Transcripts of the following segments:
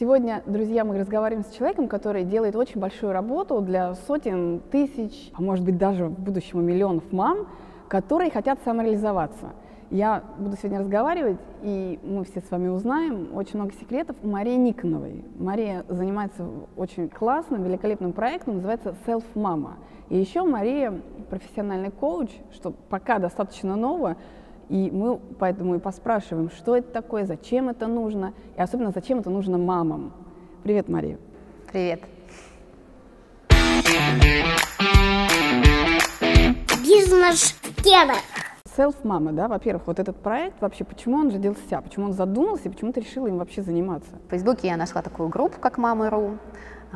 Сегодня, друзья, мы разговариваем с человеком, который делает очень большую работу для сотен тысяч, а может быть даже в будущем миллионов мам, которые хотят самореализоваться. Я буду сегодня разговаривать, и мы все с вами узнаем очень много секретов у Марии Никоновой. Мария занимается очень классным, великолепным проектом, называется SelfMama. И еще Мария профессиональный коуч, что пока достаточно ново, и мы поэтому и поспрашиваем, что это такое, зачем это нужно, и особенно зачем это нужно мамам. Привет, Мария. Привет. Бизнес-тема. SelfMama, да, во-первых, вот этот проект, вообще, почему он родился, почему он задумался, и почему ты решила им вообще заниматься? В Фейсбуке я нашла такую группу, как Mama.ru,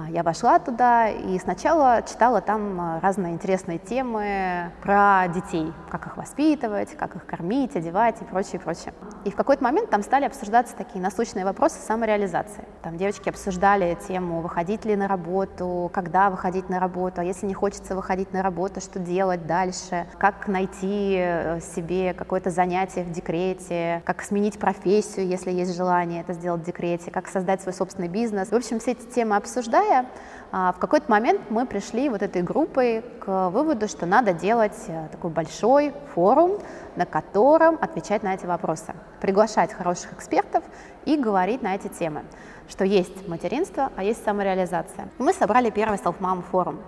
я вошла туда и сначала читала там разные интересные темы про детей, как их воспитывать, как их кормить, одевать и прочее, прочее. И в какой-то момент там стали обсуждаться такие насущные вопросы самореализации. Там девочки обсуждали тему, выходить ли на работу, когда выходить на работу, а если не хочется выходить на работу, что делать дальше, как найти себе какое-то занятие в декрете, как сменить профессию, если есть желание это сделать в декрете, как создать свой собственный бизнес. В общем, все эти темы обсуждали. В какой-то момент мы пришли вот этой группой к выводу, что надо делать такой большой форум, на котором отвечать на эти вопросы, приглашать хороших экспертов и говорить на эти темы, что есть материнство, а есть самореализация. Мы собрали первый SelfMama форум.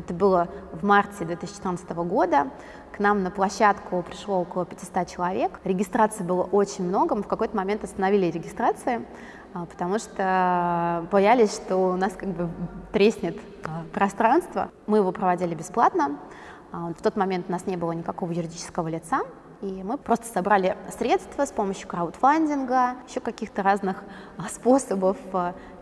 Это было в марте 2014 года. К нам на площадку пришло около 500 человек. Регистрации было очень много. Мы в какой-то момент остановили регистрации, потому что боялись, что у нас как бы треснет пространство. Мы его проводили бесплатно. В тот момент у нас не было никакого юридического лица. И мы просто собрали средства с помощью краудфандинга, еще каких-то разных способов,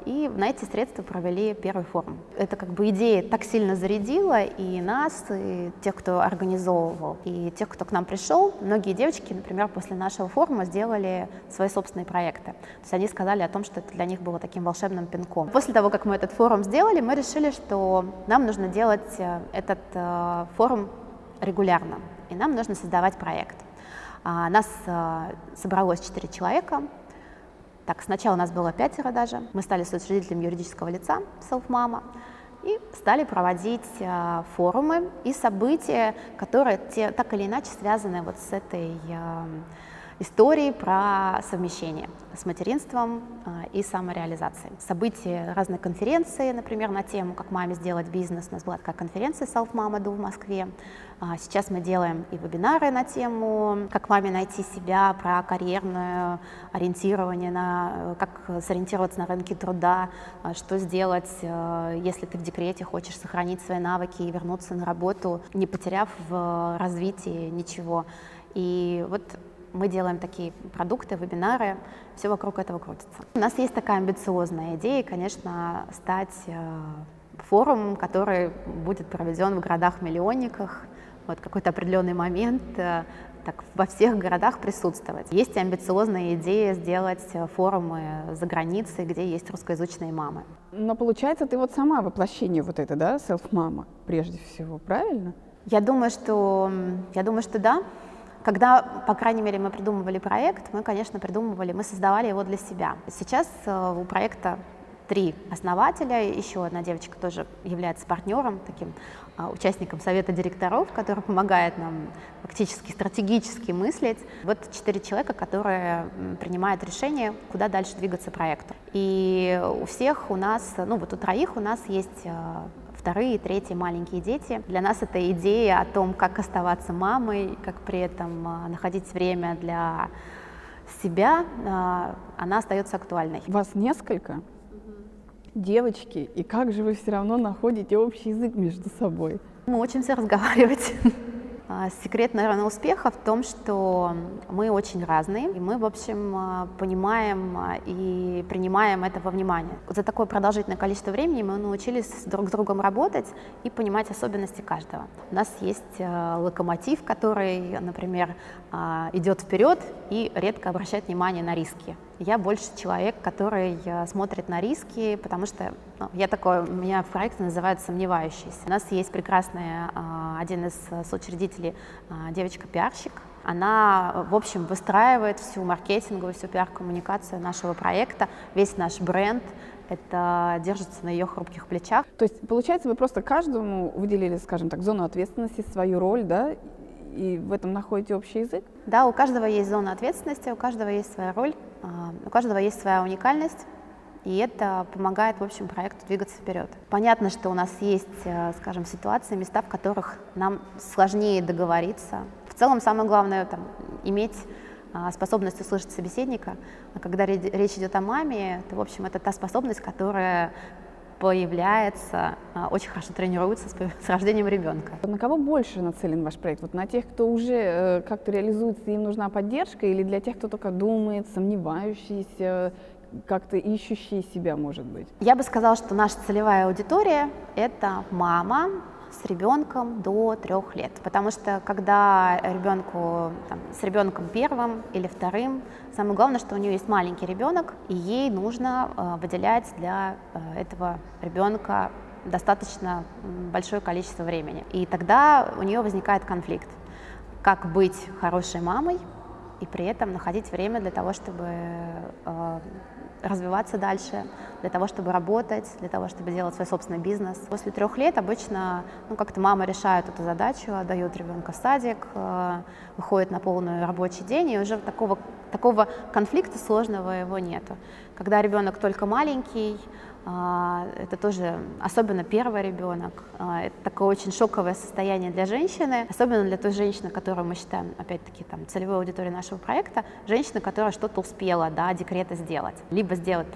и на эти средства провели первый форум. Это как бы идея так сильно зарядила и нас, и тех, кто организовывал, и тех, кто к нам пришел. Многие девочки, например, после нашего форума сделали свои собственные проекты. То есть они сказали о том, что это для них было таким волшебным пинком. После того, как мы этот форум сделали, мы решили, что нам нужно делать этот форум регулярно, и нам нужно создавать проект. Нас собралось 4 человека. Так, сначала нас было 5 даже. Мы стали соучредителем юридического лица SelfMama и стали проводить форумы и события, которые так или иначе связаны вот с этой истории про совмещение с материнством и самореализацией. События, разные конференции, например, на тему «Как маме сделать бизнес». У нас была такая конференция «SelfMama.ru» в Москве. Сейчас мы делаем и вебинары на тему «Как маме найти себя», про карьерное ориентирование, как сориентироваться на рынке труда, что сделать, если ты в декрете, хочешь сохранить свои навыки и вернуться на работу, не потеряв в развитии ничего. И вот мы делаем такие продукты, вебинары, все вокруг этого крутится. У нас есть такая амбициозная идея, конечно, стать форумом, который будет проведен в городах-миллионниках, вот какой-то определенный момент, так во всех городах присутствовать. Есть амбициозная идея сделать форумы за границей, где есть русскоязычные мамы. Но получается, ты вот сама воплощение вот это, да, SelfMama, прежде всего, правильно? Я думаю, что да. Когда, по крайней мере, мы придумывали проект, мы, конечно, мы создавали его для себя. Сейчас у проекта 3 основателя, еще одна девочка тоже является партнером, таким участником совета директоров, который помогает нам фактически стратегически мыслить. Вот 4 человека, которые принимают решение, куда дальше двигаться проекту. И у всех у нас, ну вот у 3 у нас есть вторые и третьи маленькие дети. Для нас это идея о том, как оставаться мамой, как при этом находить время для себя, она остается актуальной. Вас несколько, девочки, и как же вы все равно находите общий язык между собой? Мы учимся разговаривать. Секрет, наверное, успеха в том, что мы очень разные, и мы, в общем, понимаем и принимаем это во внимание. За такое продолжительное количество времени мы научились друг с другом работать и понимать особенности каждого. У нас есть локомотив, который, например, идет вперед и редко обращает внимание на риски. Я больше человек, который смотрит на риски, потому что меня в проекте называют сомневающийся. У нас есть прекрасная, один из соучредителей, девочка-пиарщик. Она, в общем, выстраивает всю маркетинговую, всю пиар-коммуникацию нашего проекта, весь наш бренд, это держится на ее хрупких плечах. То есть, получается, вы просто каждому выделили, скажем так, зону ответственности, свою роль, да, и в этом находите общий язык? Да, у каждого есть зона ответственности, у каждого есть своя роль, у каждого есть своя уникальность, и это помогает, в общем, проекту двигаться вперед. Понятно, что у нас есть, скажем, ситуации, места, в которых нам сложнее договориться. В целом, самое главное, там, иметь способность услышать собеседника. А когда речь идет о маме, то, в общем, это та способность, которая появляется, очень хорошо тренируется с рождением ребенка. На кого больше нацелен ваш проект? Вот на тех, кто уже как-то реализуется, им нужна поддержка, или для тех, кто только думает, сомневающийся, как-то ищущие себя, может быть? Я бы сказала, что наша целевая аудитория – это мама с ребенком до 3 лет, потому что когда с ребенком первым или вторым, самое главное, что у нее есть маленький ребенок, и ей нужно выделять для этого ребенка достаточно большое количество времени. И тогда у нее возникает конфликт, как быть хорошей мамой и при этом находить время для того, чтобы развиваться дальше, для того, чтобы работать, для того, чтобы делать свой собственный бизнес. После 3 лет обычно как-то мама решает эту задачу, отдает ребенка в садик, выходит на полный рабочий день, и уже такого конфликта сложного его нету. Когда ребенок только маленький, это тоже, особенно первый ребенок, это такое очень шоковое состояние для женщины, особенно для той женщины, которую мы считаем, опять-таки, целевой аудиторией нашего проекта, женщина, которая что-то успела до декрета сделать. Либо сделать,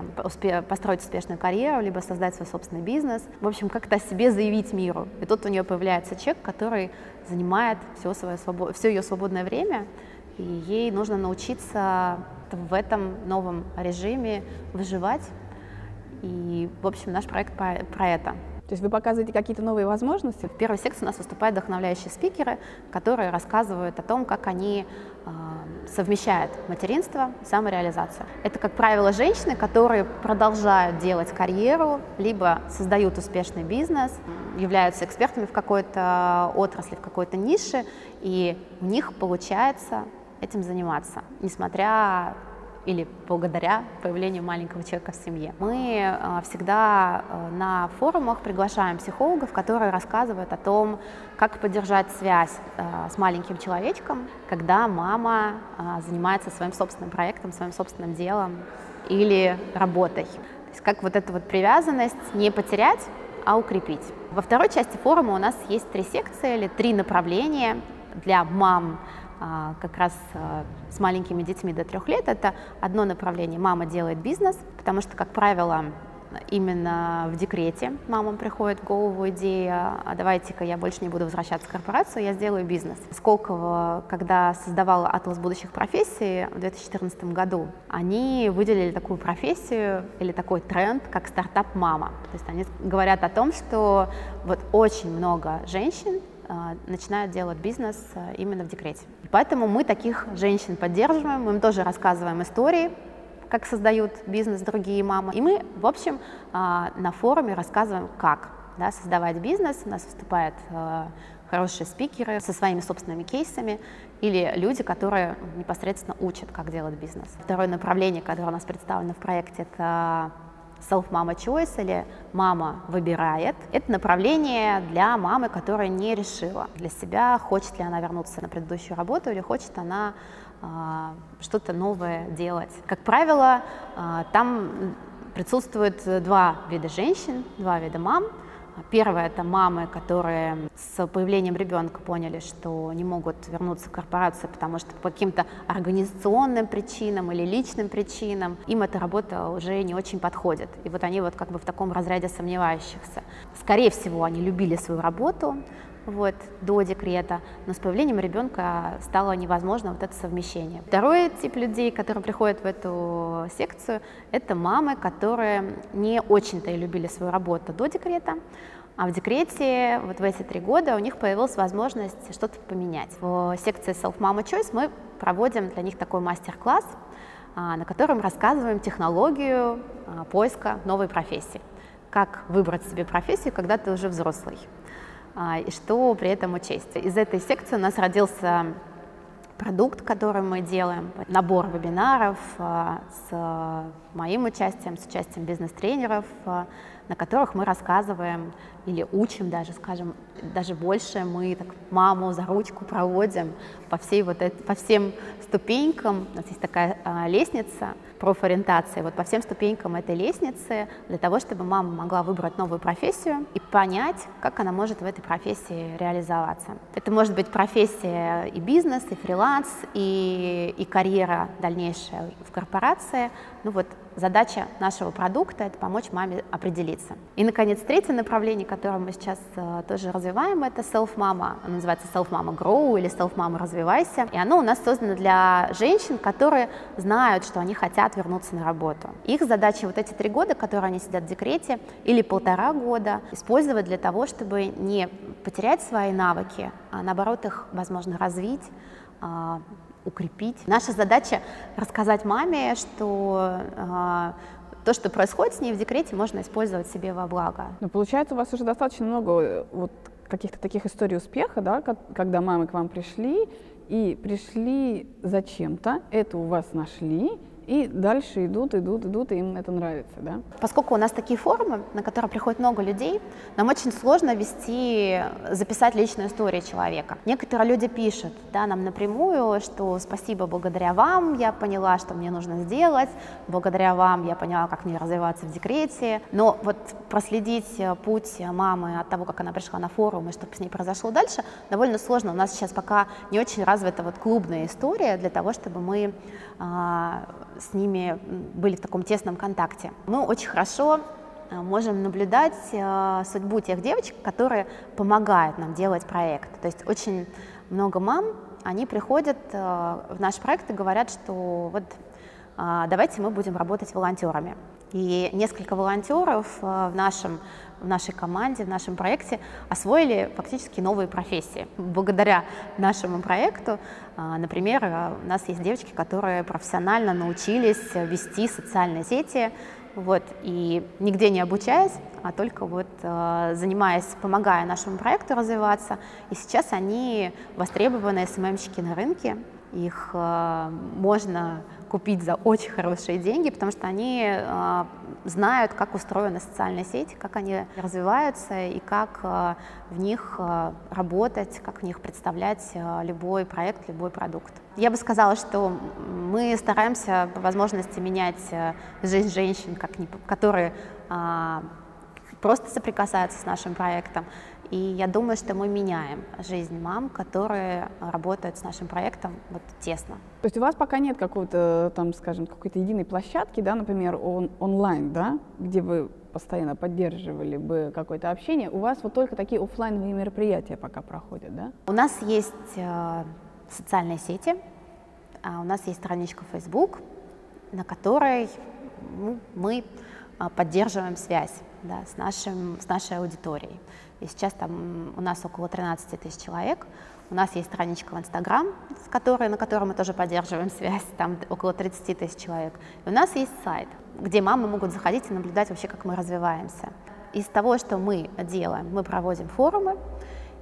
построить успешную карьеру, либо создать свой собственный бизнес. В общем, как-то о себе заявить миру. И тут у нее появляется человек, который занимает все ее свободное время, и ей нужно научиться в этом новом режиме выживать. И, в общем, наш проект про это. То есть вы показываете какие-то новые возможности? В первой секции у нас выступают вдохновляющие спикеры, которые рассказывают о том, как они совмещают материнство и самореализацию. Это, как правило, женщины, которые продолжают делать карьеру, либо создают успешный бизнес, являются экспертами в какой-то отрасли, в какой-то нише, и у них получается этим заниматься, несмотря или благодаря появлению маленького человека в семье. Мы всегда на форумах приглашаем психологов, которые рассказывают о том, как поддержать связь с маленьким человечком, когда мама занимается своим собственным проектом, своим собственным делом или работой. То есть как вот эту вот привязанность не потерять, а укрепить. Во второй части форума у нас есть 3 секции или 3 направления для мам, как раз с маленькими детьми до 3 лет. Это одно направление — мама делает бизнес, потому что, как правило, именно в декрете мамам приходит в голову идея: а давайте-ка я больше не буду возвращаться в корпорацию, я сделаю бизнес. Сколково, когда создавала Атлас будущих профессий в 2014 году, они выделили такую профессию или такой тренд, как стартап-мама. То есть они говорят о том, что вот очень много женщин начинают делать бизнес именно в декрете. Поэтому мы таких женщин поддерживаем, мы им тоже рассказываем истории, как создают бизнес другие мамы. И мы, в общем, на форуме рассказываем, как создавать бизнес. У нас выступают хорошие спикеры со своими собственными кейсами или люди, которые непосредственно учат, как делать бизнес. Второе направление, которое у нас представлено в проекте, это SelfMama Choice или «Мама выбирает». Это направление для мамы, которая не решила для себя, хочет ли она вернуться на предыдущую работу или хочет она что-то новое делать. Как правило, там присутствуют 2 вида женщин, 2 вида мам. Первое – это мамы, которые с появлением ребенка поняли, что не могут вернуться в корпорацию, потому что по каким-то организационным причинам или личным причинам им эта работа уже не очень подходит. И вот они вот как бы в таком разряде сомневающихся. Скорее всего, они любили свою работу до декрета, но с появлением ребенка стало невозможно вот это совмещение. Второй тип людей, которые приходят в эту секцию, это мамы, которые не очень-то и любили свою работу до декрета, а в декрете вот в эти 3 года у них появилась возможность что-то поменять. В секции SelfMama Choice мы проводим для них такой мастер-класс, на котором рассказываем технологию поиска новой профессии, как выбрать себе профессию, когда ты уже взрослый, и что при этом учесть. Из этой секции у нас родился продукт, который мы делаем, набор вебинаров с моим участием, с участием бизнес-тренеров, на которых мы рассказываем или учим даже, скажем, даже больше, мы так маму за ручку проводим по всем ступенькам, у нас есть такая лестница профориентации, вот по всем ступенькам этой лестницы, для того, чтобы мама могла выбрать новую профессию и понять, как она может в этой профессии реализоваться. Это может быть профессия и бизнес, и фриланс, и карьера дальнейшая в корпорации. Ну вот задача нашего продукта – это помочь маме определиться. И, наконец, третье направление, которое мы сейчас тоже развиваем, это SelfMama. Оно называется SelfMama Grow или SelfMama Развивайся. И оно у нас создано для женщин, которые знают, что они хотят вернуться на работу. Их задача вот эти 3 года, которые они сидят в декрете, или 1,5 года, использовать для того, чтобы не потерять свои навыки, а наоборот их, возможно, развить, укрепить. Наша задача рассказать маме, что то, что происходит с ней в декрете, можно использовать себе во благо. Ну, получается, у вас уже достаточно много вот каких-то таких историй успеха, да, когда мамы к вам пришли и пришли зачем-то, это у вас нашли, и дальше идут, и им это нравится, да? Поскольку у нас такие форумы, на которые приходит много людей, нам очень сложно записать личную историю человека. Некоторые люди пишут, да, нам напрямую, что спасибо, благодаря вам я поняла, что мне нужно сделать, благодаря вам я поняла, как мне развиваться в декрете. Но вот проследить путь мамы от того, как она пришла на форум и что с ней произошло дальше, довольно сложно. У нас сейчас пока не очень развита вот клубная история для того, чтобы мы с ними были в таком тесном контакте. Мы очень хорошо можем наблюдать судьбу тех девочек, которые помогают нам делать проект. То есть очень много мам, они приходят в наш проект и говорят, что вот давайте мы будем работать волонтерами. И несколько волонтеров в нашей команде, в нашем проекте освоили фактически новые профессии. Благодаря нашему проекту, например, у нас есть девочки, которые профессионально научились вести социальные сети, вот, и нигде не обучаясь, а только вот помогая нашему проекту развиваться. И сейчас они востребованные СММщики на рынке, их можно купить за очень хорошие деньги, потому что они знают, как устроены социальные сети, как они развиваются и как в них работать, как в них представлять любой проект, любой продукт. Я бы сказала, что мы стараемся по возможности менять жизнь женщин, которые просто соприкасаются с нашим проектом. И я думаю, что мы меняем жизнь мам, которые работают с нашим проектом вот тесно. То есть у вас пока нет какого-то, там, скажем, какой-то единой площадки, да, например, онлайн, да, где вы постоянно поддерживали бы какое-то общение. У вас вот только такие офлайновые мероприятия пока проходят, да? У нас есть социальные сети, у нас есть страничка Facebook, на которой мы поддерживаем связь, да, с нашей аудиторией. И сейчас там у нас около 13 тысяч человек. У нас есть страничка в Инстаграм, на которой мы тоже поддерживаем связь, там около 30 тысяч человек. И у нас есть сайт, где мамы могут заходить и наблюдать вообще, как мы развиваемся. Из того, что мы делаем, мы проводим форумы,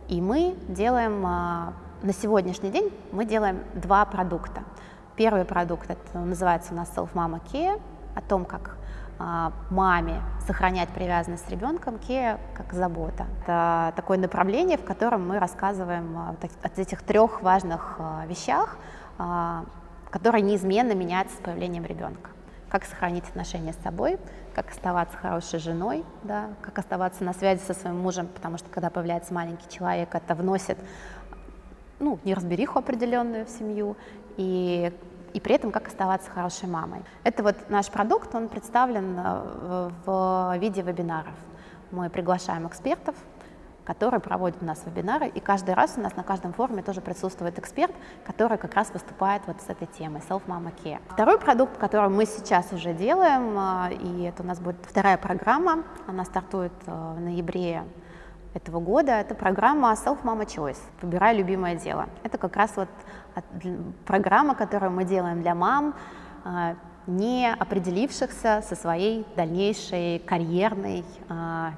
и мы делаем, на сегодняшний день мы делаем 2 продукта. Первый продукт, это называется у нас SelfMama Care, о том, как маме сохранять привязанность с ребенком, Care как забота. Это такое направление, в котором мы рассказываем о этих 3 важных вещах, которые неизменно меняются с появлением ребенка. Как сохранить отношения с собой, как оставаться хорошей женой, да, как оставаться на связи со своим мужем, потому что когда появляется маленький человек, это вносит неразбериху определенную в семью, и при этом как оставаться хорошей мамой. Это вот наш продукт, он представлен в виде вебинаров. Мы приглашаем экспертов, которые проводят у нас вебинары, и каждый раз у нас на каждом форуме тоже присутствует эксперт, который как раз выступает вот с этой темой SelfMama Care. Второй продукт, который мы сейчас уже делаем, и это у нас будет 2-я программа, она стартует в ноябре этого года, это программа SelfMama Choice, «Выбирай любимое дело». Это как раз вот программа, которую мы делаем для мам, не определившихся со своей дальнейшей карьерной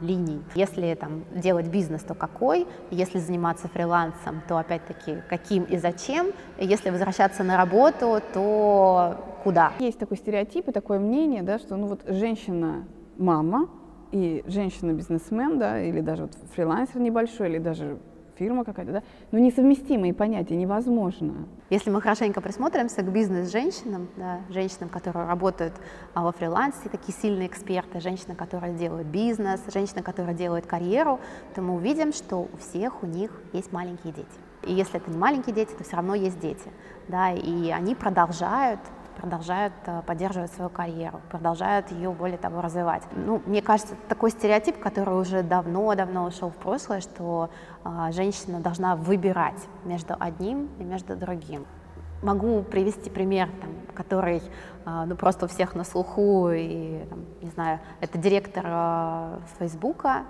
линией. Если там делать бизнес, то какой? Если заниматься фрилансом, то опять-таки каким и зачем? Если возвращаться на работу, то куда? Есть такой стереотип и такое мнение, да, что ну вот женщина-мама и женщина-бизнесмен, да, или даже вот фрилансер небольшой, или даже фирма какая-то, да, но несовместимые понятия, невозможно. Если мы хорошенько присмотримся к бизнес-женщинам, да, женщинам, которые работают во фрилансе, такие сильные эксперты, женщины, которые делают бизнес, женщины, которые делают карьеру, то мы увидим, что у всех у них есть маленькие дети. И если это не маленькие дети, то все равно есть дети, да, и они продолжают поддерживать свою карьеру, продолжают ее, более того, развивать. Ну, мне кажется, это такой стереотип, который уже давно-давно ушел в прошлое, что женщина должна выбирать между одним и между другим. Могу привести пример, там, который ну, просто у всех на слуху, и, там, не знаю, это директор Фейсбука,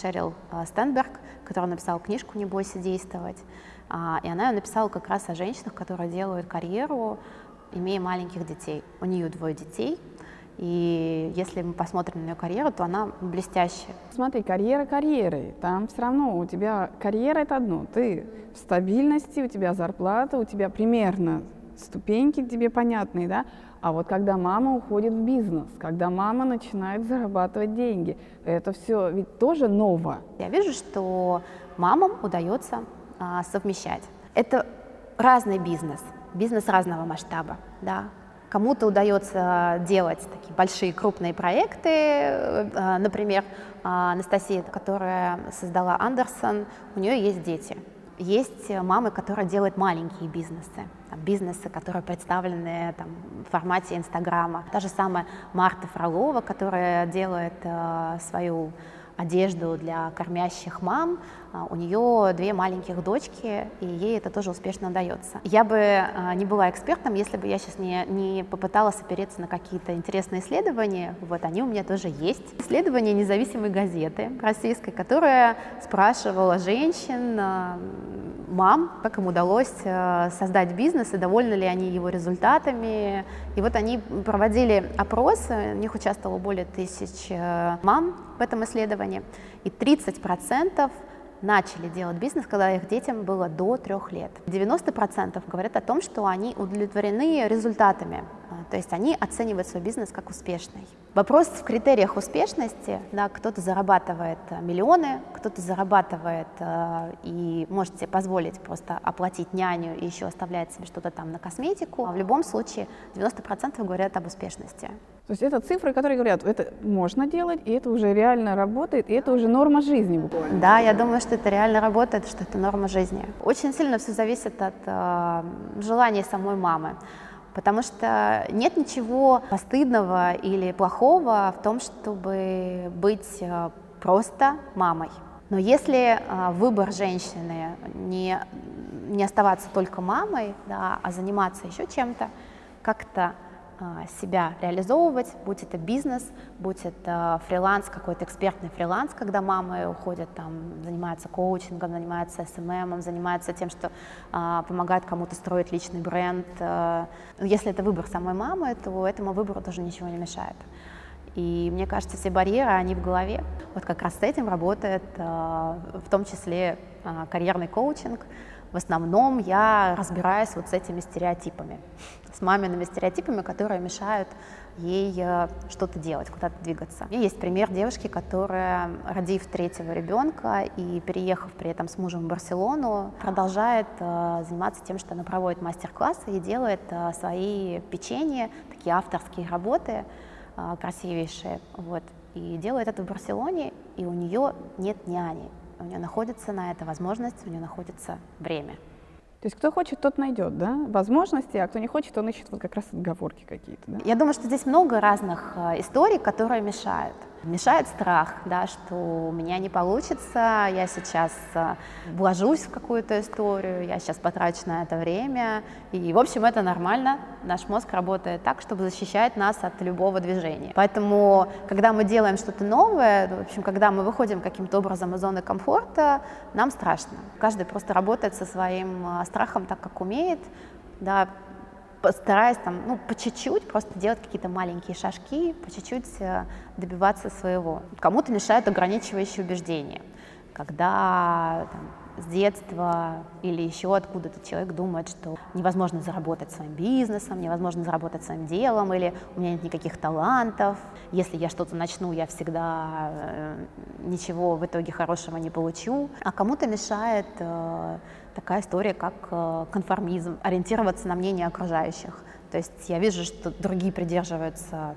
Шерил Стенберг, который написал книжку «Не бойся действовать», и она ее написала как раз о женщинах, которые делают карьеру, имея маленьких детей. У нее 2 детей, и если мы посмотрим на ее карьеру, то она блестящая. Смотри, карьера карьерой, там все равно у тебя карьера — это одно, ты в стабильности, у тебя зарплата, у тебя примерно ступеньки тебе понятные, да? А вот когда мама уходит в бизнес, когда мама начинает зарабатывать деньги, это все ведь тоже ново. Я вижу, что мамам удается совмещать. Это разный бизнес. Бизнес разного масштаба, да. Кому-то удается делать такие большие крупные проекты, например, Анастасия, которая создала Андерсон, у нее есть дети. Есть мамы, которые делают маленькие бизнесы, там, бизнесы, которые представлены там, в формате Инстаграма. Та же самая Марта Фролова, которая делает свою одежду для кормящих мам, у нее 2 маленьких дочки, и ей это тоже успешно дается. Я бы не была экспертом, если бы я сейчас не попыталась опереться на какие-то интересные исследования, вот они у меня тоже есть. Исследование независимой газеты российской, которая спрашивала женщин, мам, как им удалось создать бизнес и довольны ли они его результатами. И вот они проводили опросы, у них участвовало более 1000 мам в этом исследовании, и 30% начали делать бизнес, когда их детям было до 3 лет. 90% говорят о том, что они удовлетворены результатами, то есть они оценивают свой бизнес как успешный. Вопрос в критериях успешности, да, кто-то зарабатывает миллионы, кто-то зарабатывает и может себе позволить просто оплатить няню и еще оставляет себе что-то там на косметику. В любом случае 90% говорят об успешности. То есть это цифры, которые говорят, это можно делать, и это уже реально работает, и это уже норма жизни буквально. Да, я думаю, что это реально работает, что это норма жизни. Очень сильно все зависит от желания самой мамы, потому что нет ничего постыдного или плохого в том, чтобы быть просто мамой. Но если выбор женщины не оставаться только мамой, да, а заниматься еще чем-то, как-то себя реализовывать, будь это бизнес, будь это фриланс, какой-то экспертный фриланс, когда мамы уходят, там, занимаются коучингом, занимаются СММом, занимаются тем, что помогают кому-то строить личный бренд. Если это выбор самой мамы, то этому выбору тоже ничего не мешает. И мне кажется, все барьеры, они в голове. Вот как раз с этим работает в том числе карьерный коучинг. В основном я разбираюсь вот с этими стереотипами, с мамиными стереотипами, которые мешают ей что-то делать, куда-то двигаться. У меня есть пример девушки, которая, родив 3-го ребенка и переехав при этом с мужем в Барселону, продолжает заниматься тем, что она проводит мастер-классы и делает свои печенья, такие авторские работы красивейшие, вот, и делает это в Барселоне, и у нее нет няни. У нее находится на это возможность, у нее находится время. То есть кто хочет, тот найдет, да, возможности, а кто не хочет, он ищет вот как раз отговорки какие-то, да? Я думаю, что здесь много разных историй, которые мешают. Мешает страх, да, что у меня не получится, я сейчас вложусь в какую-то историю, я сейчас потрачу на это время. И, в общем, это нормально. Наш мозг работает так, чтобы защищать нас от любого движения. Поэтому, когда мы делаем что-то новое, в общем, когда мы выходим каким-то образом из зоны комфорта, нам страшно. Каждый просто работает со своим страхом так, как умеет, да. стараясь там, ну, по чуть-чуть, просто делать какие-то маленькие шажки, по чуть-чуть добиваться своего. Кому-то мешают ограничивающие убеждения, когда там, с детства или еще откуда-то человек думает, что невозможно заработать своим бизнесом, невозможно заработать своим делом, или у меня нет никаких талантов, если я что-то начну, я всегда ничего в итоге хорошего не получу. А кому-то мешает такая история, как конформизм, ориентироваться на мнение окружающих. То есть я вижу, что другие придерживаются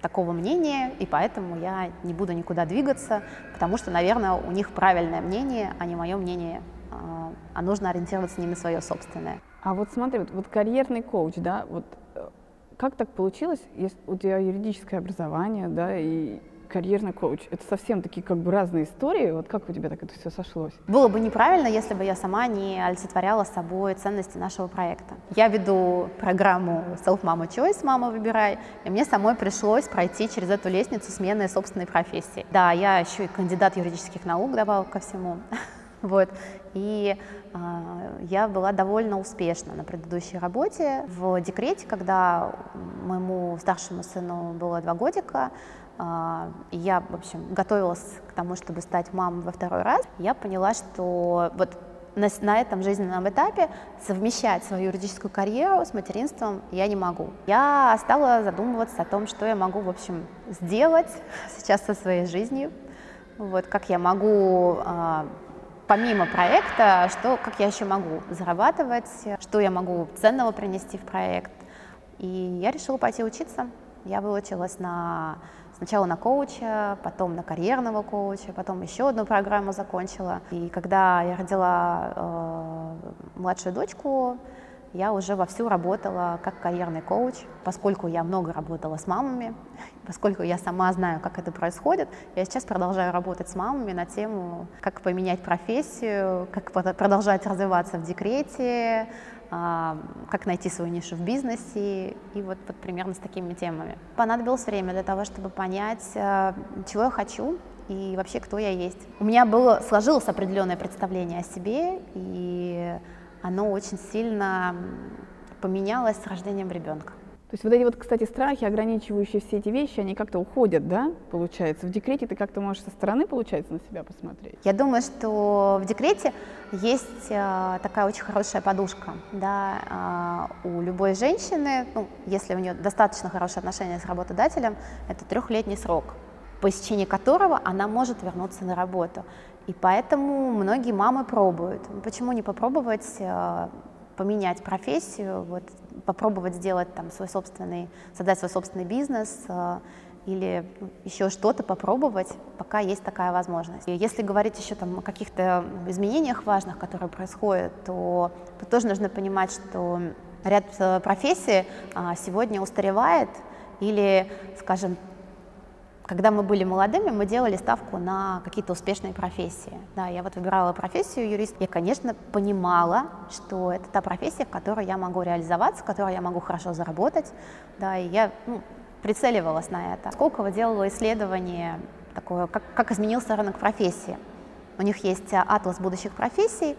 такого мнения, и поэтому я не буду никуда двигаться, потому что, наверное, у них правильное мнение, а не мое мнение, а нужно ориентироваться не на свое собственное. А вот смотри, вот карьерный коуч, да, вот как так получилось, если у тебя юридическое образование, да, и карьерный коуч, это совсем такие как бы разные истории, вот как у тебя так это все сошлось? Было бы неправильно, если бы я сама не олицетворяла собой ценности нашего проекта. Я веду программу SelfMama Choice, мама, выбирай, и мне самой пришлось пройти через эту лестницу смены собственной профессии. Да, я еще и кандидат юридических наук добавок ко всему. Вот. И я была довольно успешна на предыдущей работе. В декрете, когда моему старшему сыну было 2 годика, я, в общем, готовилась к тому, чтобы стать мамой во 2-й раз. Я поняла, что вот на этом жизненном этапе совмещать свою юридическую карьеру с материнством я не могу. Я стала задумываться о том, что я могу, в общем, сделать сейчас со своей жизнью, вот, как я могу, помимо проекта, как я еще могу зарабатывать, что я могу ценного принести в проект. И я решила пойти учиться. Я выучилась сначала на коуча, потом на карьерного коуча, потом еще одну программу закончила. И когда я родила младшую дочку, я уже вовсю работала как карьерный коуч, поскольку я много работала с мамами, поскольку я сама знаю, как это происходит, я сейчас продолжаю работать с мамами на тему, как поменять профессию, как продолжать развиваться в декрете, как найти свою нишу в бизнесе, и вот примерно с такими темами. Понадобилось время для того, чтобы понять, чего я хочу и вообще кто я есть. У меня сложилось определенное представление о себе, и оно очень сильно поменялось с рождением ребенка. То есть вот эти вот, кстати, страхи, ограничивающие все эти вещи, они как-то уходят, да, получается? В декрете ты как-то можешь со стороны, получается, на себя посмотреть? Я думаю, что в декрете есть такая очень хорошая подушка, да, у любой женщины, ну, если у нее достаточно хорошие отношения с работодателем, это 3-летний срок, по истечении которого она может вернуться на работу. И поэтому многие мамы пробуют. Почему не попробовать поменять профессию, вот, попробовать сделать там создать свой собственный бизнес или еще что-то попробовать, пока есть такая возможность. И если говорить еще там о каких-то изменениях важных, которые происходят, то тут тоже нужно понимать, что ряд профессий сегодня устаревает, или, скажем, когда мы были молодыми, мы делали ставку на какие-то успешные профессии. Да, я вот выбирала профессию юрист. Я, конечно, понимала, что это та профессия, в которой я могу реализоваться, в которой я могу хорошо заработать. Да, и я прицеливалась на это. Сколково делала исследование такое, как изменился рынок профессии. У них есть «Атлас будущих профессий»,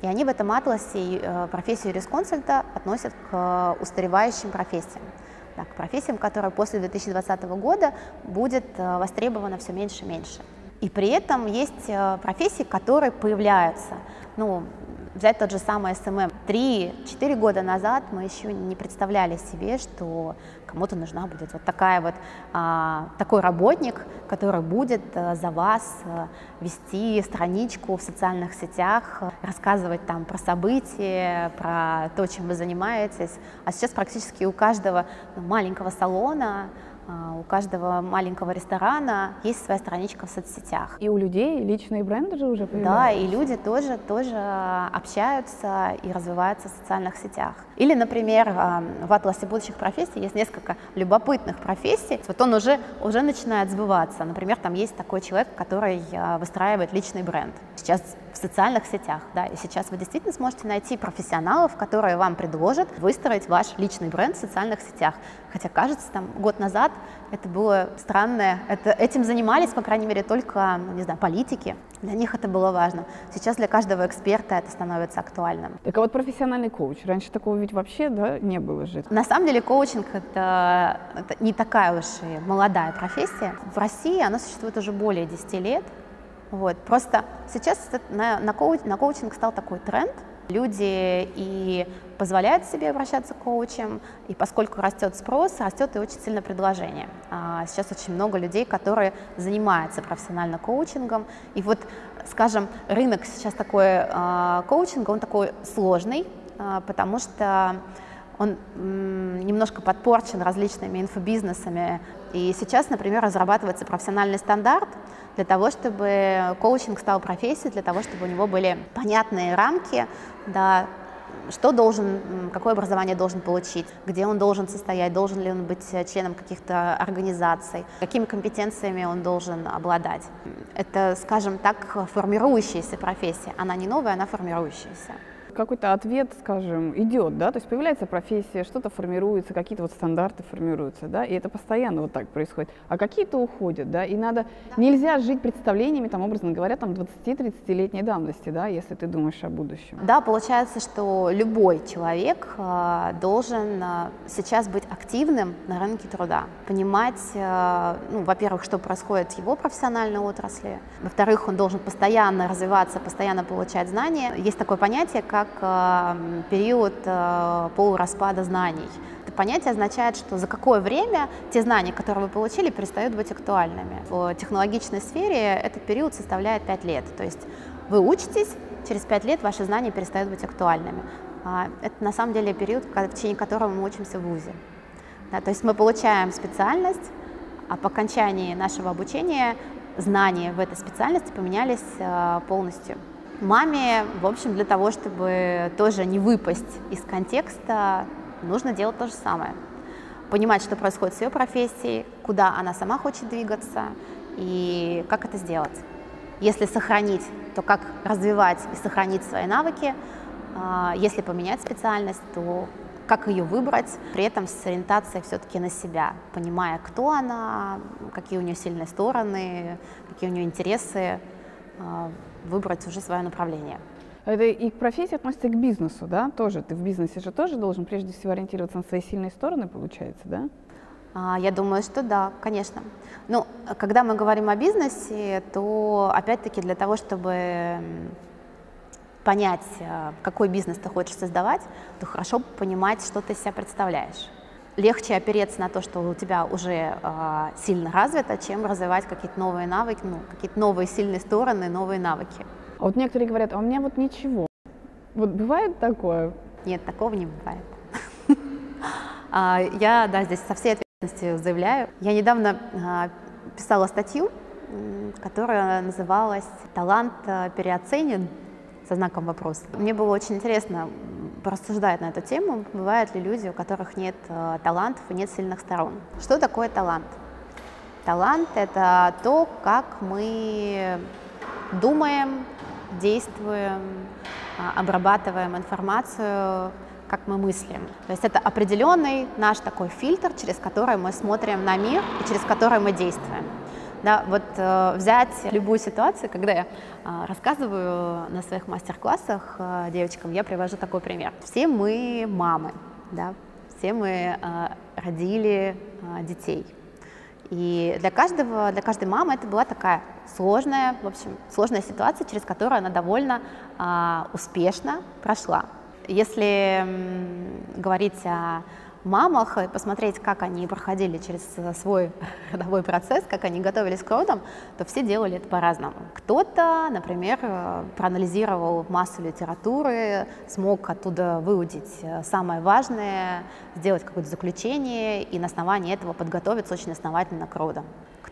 и они в этом атласе профессию юрисконсульта относят к устаревающим профессиям. К профессиям, которая после 2020 года будет востребована все меньше и меньше. И при этом есть профессии, которые появляются. Ну, взять тот же самый SMM. 3-4 года назад мы еще не представляли себе, что кому-то нужна будет такой работник, который будет за вас вести страничку в социальных сетях, рассказывать там про события, про то, чем вы занимаетесь. А сейчас практически у каждого маленького салона, у каждого маленького ресторана есть своя страничка в соцсетях. И у людей личные бренды же уже появляются. Да, и люди тоже общаются и развиваются в социальных сетях. Или, например, в атласе будущих профессий есть несколько любопытных профессий. Вот он уже начинает сбываться. Например, там есть такой человек, который выстраивает личный бренд. Сейчас в социальных сетях. Да, и сейчас вы действительно сможете найти профессионалов, которые вам предложат выстроить ваш личный бренд в социальных сетях. Хотя, кажется, там, год назад это было странное. Этим занимались, по крайней мере, только, не знаю, политики. Для них это было важно. Сейчас для каждого эксперта это становится актуальным. Так а вот профессиональный коуч. Раньше такого ведь вообще, да, не было же. На самом деле коучинг – это не такая уж и молодая профессия. В России она существует уже более 10 лет. Вот. Просто сейчас на коучинг стал такой тренд. Люди и позволяют себе обращаться к коучам, и поскольку растет спрос, растет и очень сильно предложение. Сейчас очень много людей, которые занимаются профессионально коучингом, и вот, скажем, рынок сейчас такой коучинга, он такой сложный, потому что он немножко подпорчен различными инфобизнесами, и сейчас, например, разрабатывается профессиональный стандарт для того, чтобы коучинг стал профессией, для того, чтобы у него были понятные рамки, да, что должен, какое образование должен получить, где он должен состоять, должен ли он быть членом каких-то организаций, какими компетенциями он должен обладать. Это, скажем так, формирующаяся профессия, она не новая, она формирующаяся. Какой-то ответ, скажем, идет, да, то есть появляется профессия, что-то формируется, какие-то вот стандарты формируются, да, и это постоянно вот так происходит, а какие-то уходят, да, и надо, нельзя жить представлениями, там, образно говоря, там, 20-30-летней давности, да, если ты думаешь о будущем. Да, получается, что любой человек должен сейчас быть активным на рынке труда, понимать, ну, во-первых, что происходит в его профессиональной отрасли, во-вторых, он должен постоянно развиваться, постоянно получать знания. Есть такое понятие, как период полураспада знаний. Это понятие означает, что за какое время те знания, которые вы получили, перестают быть актуальными. В технологичной сфере этот период составляет 5 лет. То есть вы учитесь, через 5 лет ваши знания перестают быть актуальными. Это на самом деле период, в течение которого мы учимся в вузе. Да, то есть мы получаем специальность, а по окончании нашего обучения знания в этой специальности поменялись полностью. Маме, в общем, для того, чтобы тоже не выпасть из контекста, нужно делать то же самое. Понимать, что происходит с ее профессией, куда она сама хочет двигаться и как это сделать. Если сохранить, то как развивать и сохранить свои навыки. Если поменять специальность, то как ее выбрать, при этом с ориентацией все-таки на себя, понимая, кто она, какие у нее сильные стороны, какие у нее интересы, выбрать уже свое направление. Это и к профессии относится, и к бизнесу, да, тоже. Ты в бизнесе же тоже должен прежде всего ориентироваться на свои сильные стороны, получается, да? Я думаю, что да, конечно. Но когда мы говорим о бизнесе, то опять-таки для того, чтобы понять, какой бизнес ты хочешь создавать, то хорошо понимать, что ты из себя представляешь. Легче опереться на то, что у тебя уже сильно развито, чем развивать какие-то новые навыки, ну, какие-то новые сильные стороны, новые навыки. А вот некоторые говорят, а у меня вот ничего. Вот бывает такое? Нет, такого не бывает. Я, да, здесь со всей ответственностью заявляю. Я недавно писала статью, которая называлась «Талант переоценен?» со знаком вопроса. Мне было очень интересно порассуждать на эту тему, бывают ли люди, у которых нет талантов и нет сильных сторон. Что такое талант? Талант – это то, как мы думаем, действуем, обрабатываем информацию, как мы мыслим. То есть это определенный наш такой фильтр, через который мы смотрим на мир и через который мы действуем. Да, вот взять любую ситуацию, когда я рассказываю на своих мастер-классах девочкам, я привожу такой пример. Все мы мамы, да? Все мы родили детей. И для каждой мамы это была такая сложная, в общем, сложная ситуация, через которую она довольно успешно прошла. Если говорить о мамах и посмотреть, как они проходили через свой родовой процесс, как они готовились к родам, то все делали это по-разному. Кто-то, например, проанализировал массу литературы, смог оттуда выудить самое важное, сделать какое-то заключение и на основании этого подготовиться очень основательно к родам.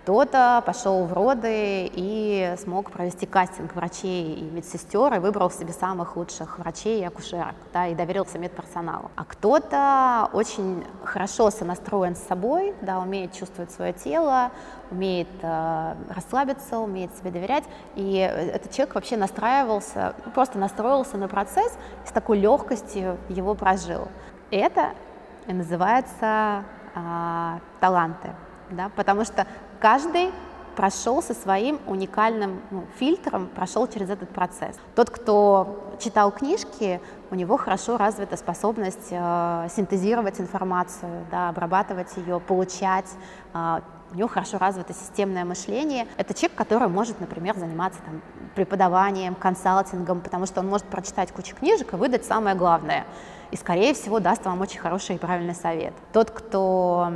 Кто-то пошел в роды и смог провести кастинг врачей и медсестер и выбрал себе самых лучших врачей и акушерок, да, и доверился медперсоналу. А кто-то очень хорошо сонастроен с собой, да, умеет чувствовать свое тело, умеет расслабиться, умеет себе доверять. И этот человек вообще настраивался, просто настроился на процесс и с такой легкостью его прожил. Это и называется таланты, да, потому что каждый прошел со своим уникальным фильтром, прошел через этот процесс. Тот, кто читал книжки, у него хорошо развита способность синтезировать информацию, да, обрабатывать ее, получать. У него хорошо развито системное мышление. Это человек, который может, например, заниматься там, преподаванием, консалтингом, потому что он может прочитать кучу книжек и выдать самое главное. И, скорее всего, даст вам очень хороший и правильный совет. Тот, кто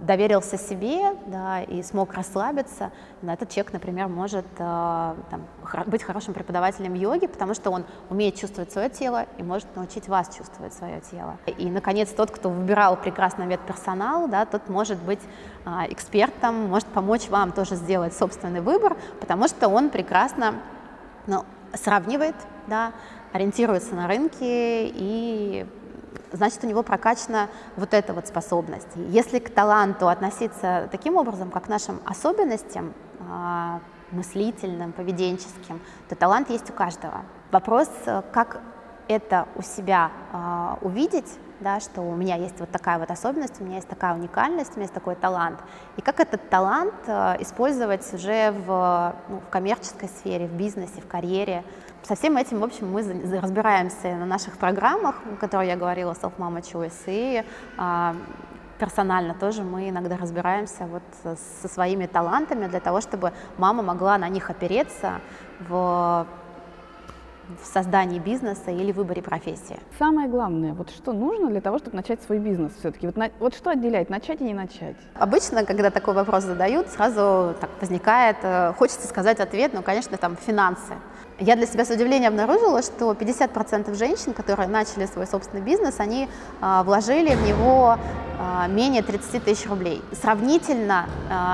доверился себе, да, и смог расслабиться, этот человек, например, может быть хорошим преподавателем йоги, потому что он умеет чувствовать свое тело и может научить вас чувствовать свое тело. И, наконец, тот, кто выбирал прекрасный медперсонал, да, тот может быть экспертом, может помочь вам тоже сделать собственный выбор, потому что он прекрасно сравнивает, да, ориентируется на рынке, и значит, у него прокачана вот эта вот способность. Если к таланту относиться таким образом, как к нашим особенностям, мыслительным, поведенческим, то талант есть у каждого. Вопрос, как это у себя увидеть, да, что у меня есть вот такая вот особенность, у меня есть такая уникальность, у меня есть такой талант, и как этот талант использовать уже в коммерческой сфере, в бизнесе, в карьере. Со всем этим, в общем, мы разбираемся на наших программах, о которых я говорила, SelfMama Choice, и персонально тоже мы иногда разбираемся вот со своими талантами для того, чтобы мама могла на них опереться в создании бизнеса или выборе профессии. Самое главное, вот что нужно для того, чтобы начать свой бизнес все-таки? Вот что отделяет начать и не начать? Обычно, когда такой вопрос задают, сразу так возникает, хочется сказать ответ, конечно, там финансы. Я для себя с удивлением обнаружила, что 50% женщин, которые начали свой собственный бизнес, они вложили в него менее 30 тысяч рублей. Сравнительно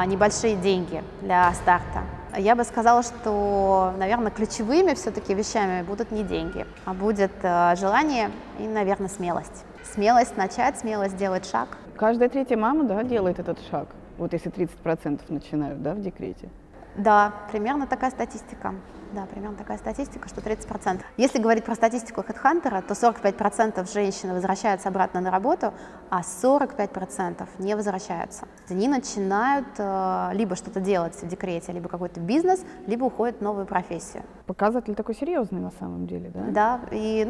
небольшие деньги для старта. Я бы сказала, что, наверное, ключевыми все-таки вещами будут не деньги, а будет желание и, наверное, смелость. Смелость начать, смелость делать шаг. Каждая третья мама, да, делает этот шаг, вот если 30% начинают, да, в декрете. Да, примерно такая статистика. Да, примерно такая статистика, что 30%. Если говорить про статистику HeadHunter, то 45% женщин возвращаются обратно на работу, а 45% не возвращаются. Они начинают либо что-то делать в декрете, либо какой-то бизнес, либо уходят в новую профессию. Показатель такой серьезный на самом деле, да? Да, и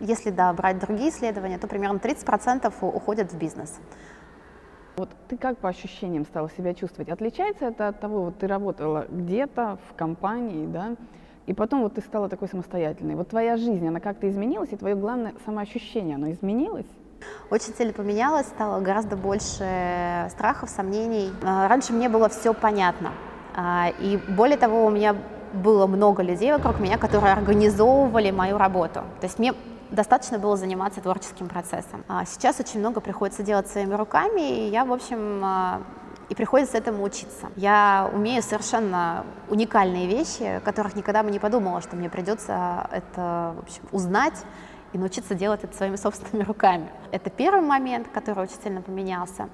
если брать другие исследования, то примерно 30% уходят в бизнес. Вот ты как по ощущениям стала себя чувствовать? Отличается это от того, вот ты работала где-то в компании, да, и потом вот ты стала такой самостоятельной. Вот твоя жизнь, она как-то изменилась, и твое главное самоощущение, оно изменилось? Очень сильно поменялось, стало гораздо больше страхов, сомнений. Раньше мне было все понятно, и более того, у меня было много людей вокруг меня, которые организовывали мою работу. То есть мне достаточно было заниматься творческим процессом. Сейчас очень много приходится делать своими руками, и я, в общем, и приходится этому учиться. Я умею совершенно уникальные вещи, о которых никогда бы не подумала, что мне придется это, в общем, узнать и научиться делать это своими собственными руками. Это первый момент, который очень сильно поменялся.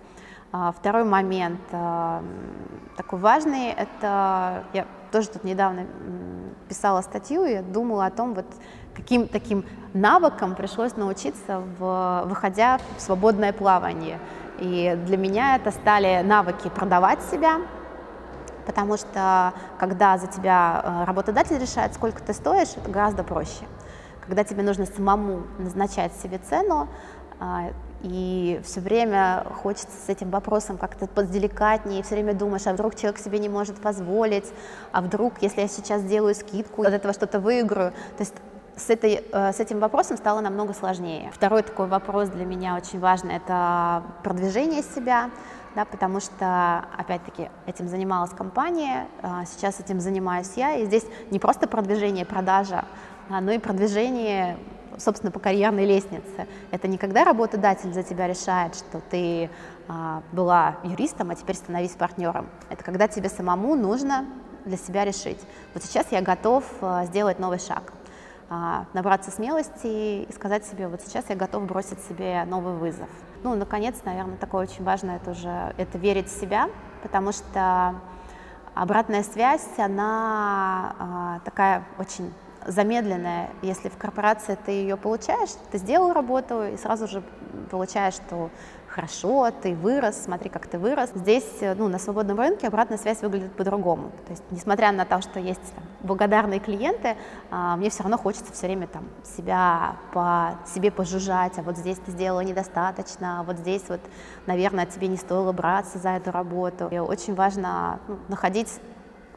Второй момент, такой важный, это я тоже тут недавно писала статью и думала о том, вот каким таким навыкам пришлось научиться, выходя в свободное плавание. И для меня это стали навыки продавать себя, потому что когда за тебя работодатель решает, сколько ты стоишь, это гораздо проще. Когда тебе нужно самому назначать себе цену, и все время хочется с этим вопросом как-то поделикатнее, все время думаешь, а вдруг человек себе не может позволить, а вдруг, если я сейчас делаю скидку, от этого что-то выиграю. То есть с этим вопросом стало намного сложнее. Второй такой вопрос для меня очень важный – это продвижение себя, да, потому что, опять-таки, этим занималась компания, сейчас этим занимаюсь я, и здесь не просто продвижение, продажа, но и продвижение собственно, по карьерной лестнице. Это не когда работодатель за тебя решает, что ты была юристом, а теперь становись партнером. Это когда тебе самому нужно для себя решить. Вот сейчас я готов сделать новый шаг, набраться смелости и сказать себе, вот сейчас я готов бросить себе новый вызов. Ну, наконец, наверное, такое очень важное тоже, это верить в себя, потому что обратная связь, она такая очень замедленная. Если в корпорации ты ее получаешь, ты сделал работу и сразу же получаешь, что хорошо, ты вырос, смотри, как ты вырос. Здесь, ну, на свободном рынке обратная связь выглядит по-другому. То есть, несмотря на то, что есть там благодарные клиенты, мне все равно хочется все время там себе пожужжать, а вот здесь ты сделала недостаточно, а вот здесь вот, наверное, тебе не стоило браться за эту работу. И очень важно, ну, находить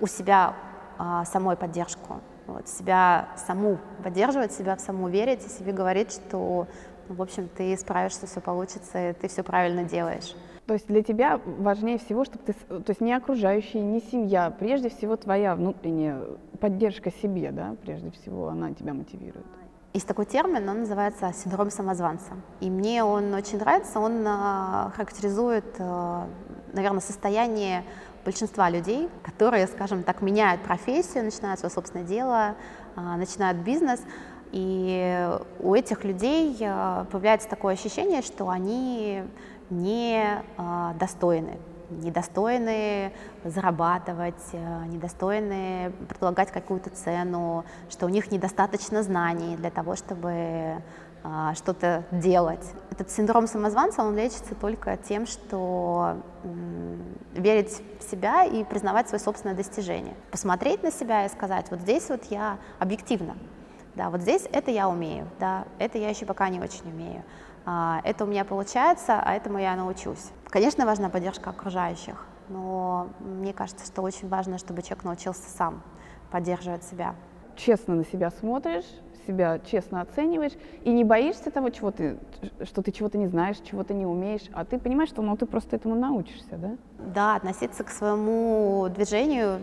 у себя самой поддержку. Вот, себя саму поддерживать, себя в саму верить и себе говорить, что, в общем, ты справишься, все получится, и ты все правильно делаешь. То есть для тебя важнее всего, чтобы ты, то есть не окружающие, не семья, прежде всего твоя внутренняя поддержка себе, да, прежде всего она тебя мотивирует. Есть такой термин, он называется синдром самозванца. И мне он очень нравится, он характеризует, наверное, состояние большинства людей, которые, скажем так, меняют профессию, начинают свое собственное дело, начинают бизнес, и у этих людей появляется такое ощущение, что они недостойны зарабатывать, недостойны предлагать какую-то цену, что у них недостаточно знаний для того, чтобы что-то делать. Этот синдром самозванца, он лечится только тем, что верить в себя и признавать свое собственное достижение. Посмотреть на себя и сказать, вот здесь вот я объективно, да, вот здесь это я умею, да, это я еще пока не очень умею, это у меня получается, а этому я научусь. Конечно, важна поддержка окружающих, но мне кажется, что очень важно, чтобы человек научился сам поддерживать себя. Честно на себя смотришь, себя честно оцениваешь и не боишься того, что ты чего-то не знаешь, чего ты не умеешь, а ты понимаешь, что ты просто этому научишься, да? Да, относиться к своему движению,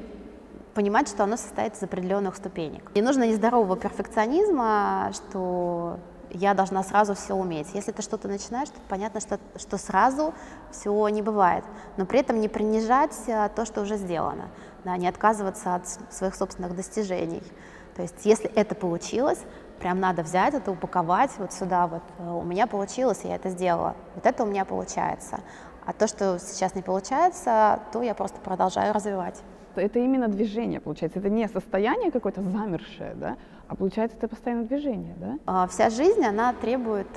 понимать, что оно состоит из определенных ступенек. Не нужно нездорового перфекционизма, что я должна сразу все уметь. Если ты что-то начинаешь, то понятно, что сразу все не бывает, но при этом не принижать то, что уже сделано, да, не отказываться от своих собственных достижений. То есть, если это получилось, прям надо взять это, упаковать вот сюда вот. У меня получилось, я это сделала. Вот это у меня получается. А то, что сейчас не получается, то я просто продолжаю развивать. Это именно движение, получается. Это не состояние какое-то замершее, да? А получается, это постоянное движение, да? Вся жизнь, она требует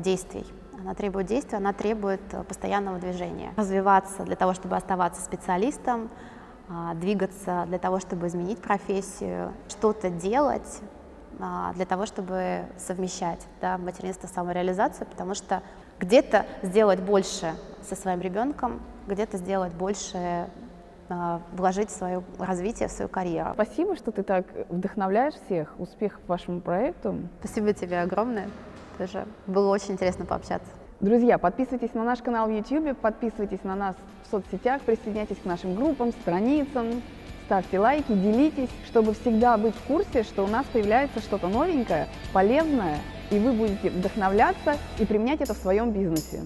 действий. Она требует действий, она требует постоянного движения. Развиваться для того, чтобы оставаться специалистом, двигаться для того, чтобы изменить профессию, что-то делать для того, чтобы совмещать, да, материнство и самореализацию, потому что где-то сделать больше со своим ребенком, где-то сделать больше, вложить в свое развитие, в свою карьеру. Спасибо, что ты так вдохновляешь всех. Успехов вашему проекту. Спасибо тебе огромное. Тоже было очень интересно пообщаться. Друзья, подписывайтесь на наш канал в YouTube, подписывайтесь на нас в соцсетях, присоединяйтесь к нашим группам, страницам, ставьте лайки, делитесь, чтобы всегда быть в курсе, что у нас появляется что-то новенькое, полезное, и вы будете вдохновляться и применять это в своем бизнесе.